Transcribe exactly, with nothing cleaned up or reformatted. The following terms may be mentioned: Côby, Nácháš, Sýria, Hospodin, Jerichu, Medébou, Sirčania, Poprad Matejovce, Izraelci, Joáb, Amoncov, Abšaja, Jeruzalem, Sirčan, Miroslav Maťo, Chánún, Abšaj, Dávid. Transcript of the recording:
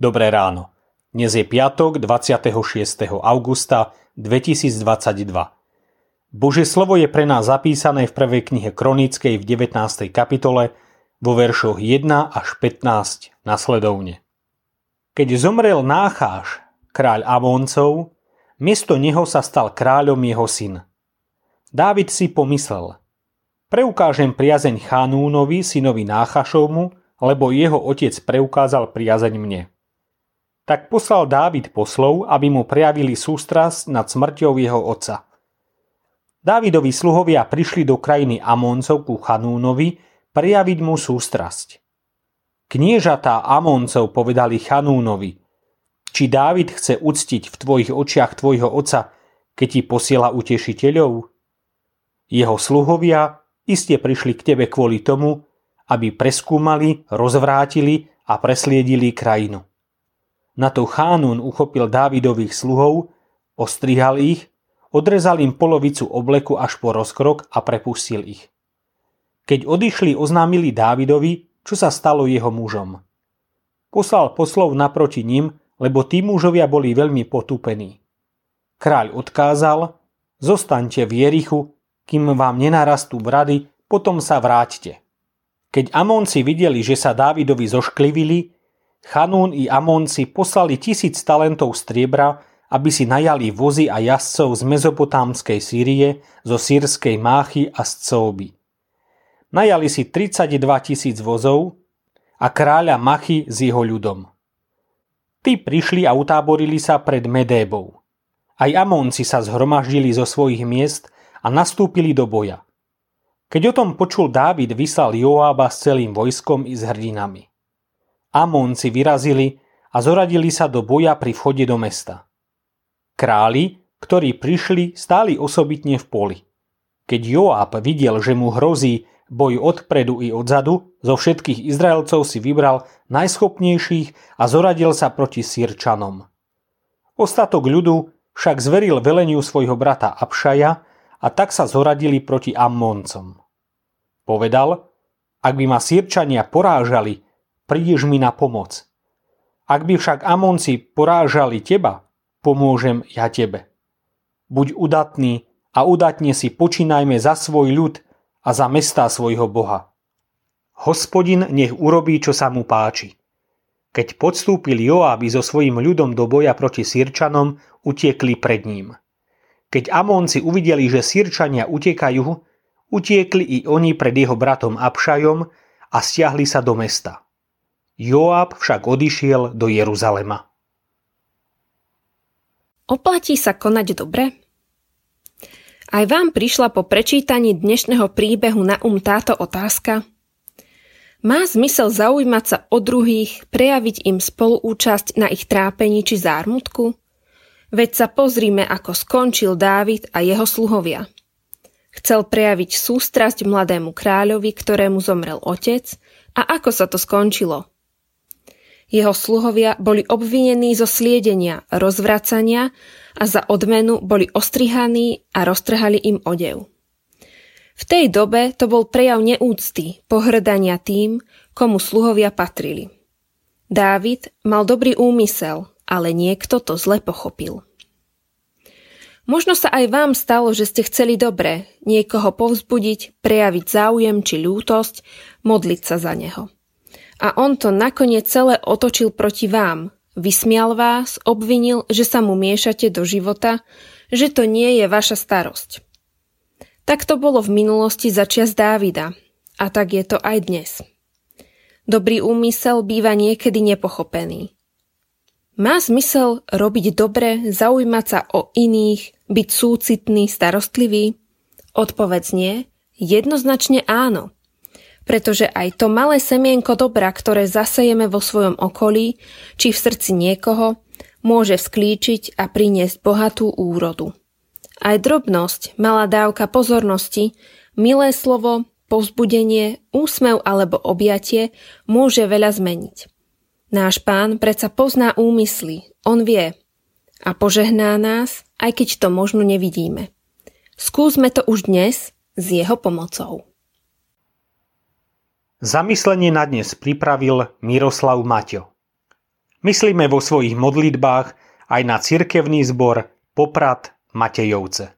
Dobré ráno. Dnes je piatok dvadsiateho šiesteho augusta dvetisícdvadsaťdva. Božie slovo je pre nás zapísané v prvej knihe Kronickej v devätnástej kapitole vo veršoch jeden až pätnásť nasledovne. Keď zomrel Nácháš, kráľ Amoncov, miesto neho sa stal kráľom jeho syn. Dávid si pomyslel: preukážem priazeň Chánúnovi, synovi Náchášovmu, lebo jeho otec preukázal priazeň mne. Tak poslal Dávid poslov, aby mu prejavili sústrasť nad smrťou jeho otca. Dávidovi sluhovia prišli do krajiny Amoncov ku Chanúnovi prejaviť mu sústrasť. Kniežatá Amoncov povedali Chanúnovi: či Dávid chce uctiť v tvojich očiach tvojho otca, keď ti posiela utešiteľov? Jeho sluhovia iste prišli k tebe kvôli tomu, aby preskúmali, rozvrátili a presliedili krajinu. Na to Chánún uchopil Dávidových sluhov, ostrihal ich, odrezal im polovicu obleku až po rozkrok a prepustil ich. Keď odišli, oznámili Dávidovi, čo sa stalo jeho mužom. Poslal poslov naproti ním, lebo tí mužovia boli veľmi potúpení. Kráľ odkázal: zostaňte v Jerichu, kým vám nenarastú brady, potom sa vráťte. Keď Amonci videli, že sa Dávidovi zošklivili, Chanún i Amonci poslali tisíc talentov striebra, aby si najali vozy a jazdcov z mezopotámskej Sýrie, zo sírskej Máchy a z Côby. Najali si tridsaťdva tisíc vozov a kráľa Machy s jeho ľudom. Tí prišli a utáborili sa pred Medébou. Aj Amonci sa zhromaždili zo svojich miest a nastúpili do boja. Keď o tom počul Dávid, vyslal Joába s celým vojskom i s hrdinami. Amonci vyrazili a zoradili sa do boja pri vchode do mesta. Králi, ktorí prišli, stáli osobitne v poli. Keď Joáb videl, že mu hrozí boj odpredu i odzadu, zo všetkých Izraelcov si vybral najschopnejších a zoradil sa proti Sirčanom. Ostatok ľudu však zveril veleniu svojho brata Abšaja, a tak sa zoradili proti Amoncom. Povedal: ak by ma Sirčania porážali, prídeš mi na pomoc. Ak by však Amonci porážali teba, pomôžem ja tebe. Buď udatný a udatne si počínajme za svoj ľud a za mestá svojho Boha. Hospodin nech urobí, čo sa mu páči. Keď podstúpil Joáb so svojím ľudom do boja proti Sirčanom, utiekli pred ním. Keď Amonci uvideli, že Sirčania utekajú, utiekli i oni pred jeho bratom Abšajom a stiahli sa do mesta. Joáb však odišiel do Jeruzalema. Oplatí sa konať dobre? Aj vám prišla po prečítaní dnešného príbehu na um táto otázka? Má zmysel zaujímať sa o druhých, prejaviť im spoluúčasť na ich trápení či zármutku? Veď sa pozrime, ako skončil Dávid a jeho sluhovia. Chcel prejaviť sústrasť mladému kráľovi, ktorému zomrel otec, a ako sa to skončilo. Jeho sluhovia boli obvinení zo sliedenia, rozvracania a za odmenu boli ostrihaní a roztrhali im odev. V tej dobe to bol prejav neúcty, pohrdania tým, komu sluhovia patrili. Dávid mal dobrý úmysel, ale niekto to zle pochopil. Možno sa aj vám stalo, že ste chceli dobre, niekoho povzbudiť, prejaviť záujem či ľútosť, modliť sa za neho. A on to nakoniec celé otočil proti vám, vysmial vás, obvinil, že sa mu miešate do života, že to nie je vaša starosť. Tak to bolo v minulosti za čias Dávida, a tak je to aj dnes. Dobrý úmysel býva niekedy nepochopený. Má zmysel robiť dobre, zaujímať sa o iných, byť súcitný, starostlivý? Odpoveď nie, jednoznačne áno. Pretože aj to malé semienko dobra, ktoré zasejeme vo svojom okolí, či v srdci niekoho, môže vzklíčiť a priniesť bohatú úrodu. Aj drobnosť, malá dávka pozornosti, milé slovo, povzbudenie, úsmev alebo objatie môže veľa zmeniť. Náš Pán predsa pozná úmysly, on vie a požehná nás, aj keď to možno nevidíme. Skúsme to už dnes s jeho pomocou. Zamyslenie na dnes pripravil Miroslav Maťo. Myslíme vo svojich modlitbách aj na cirkevný zbor Poprad Matejovce.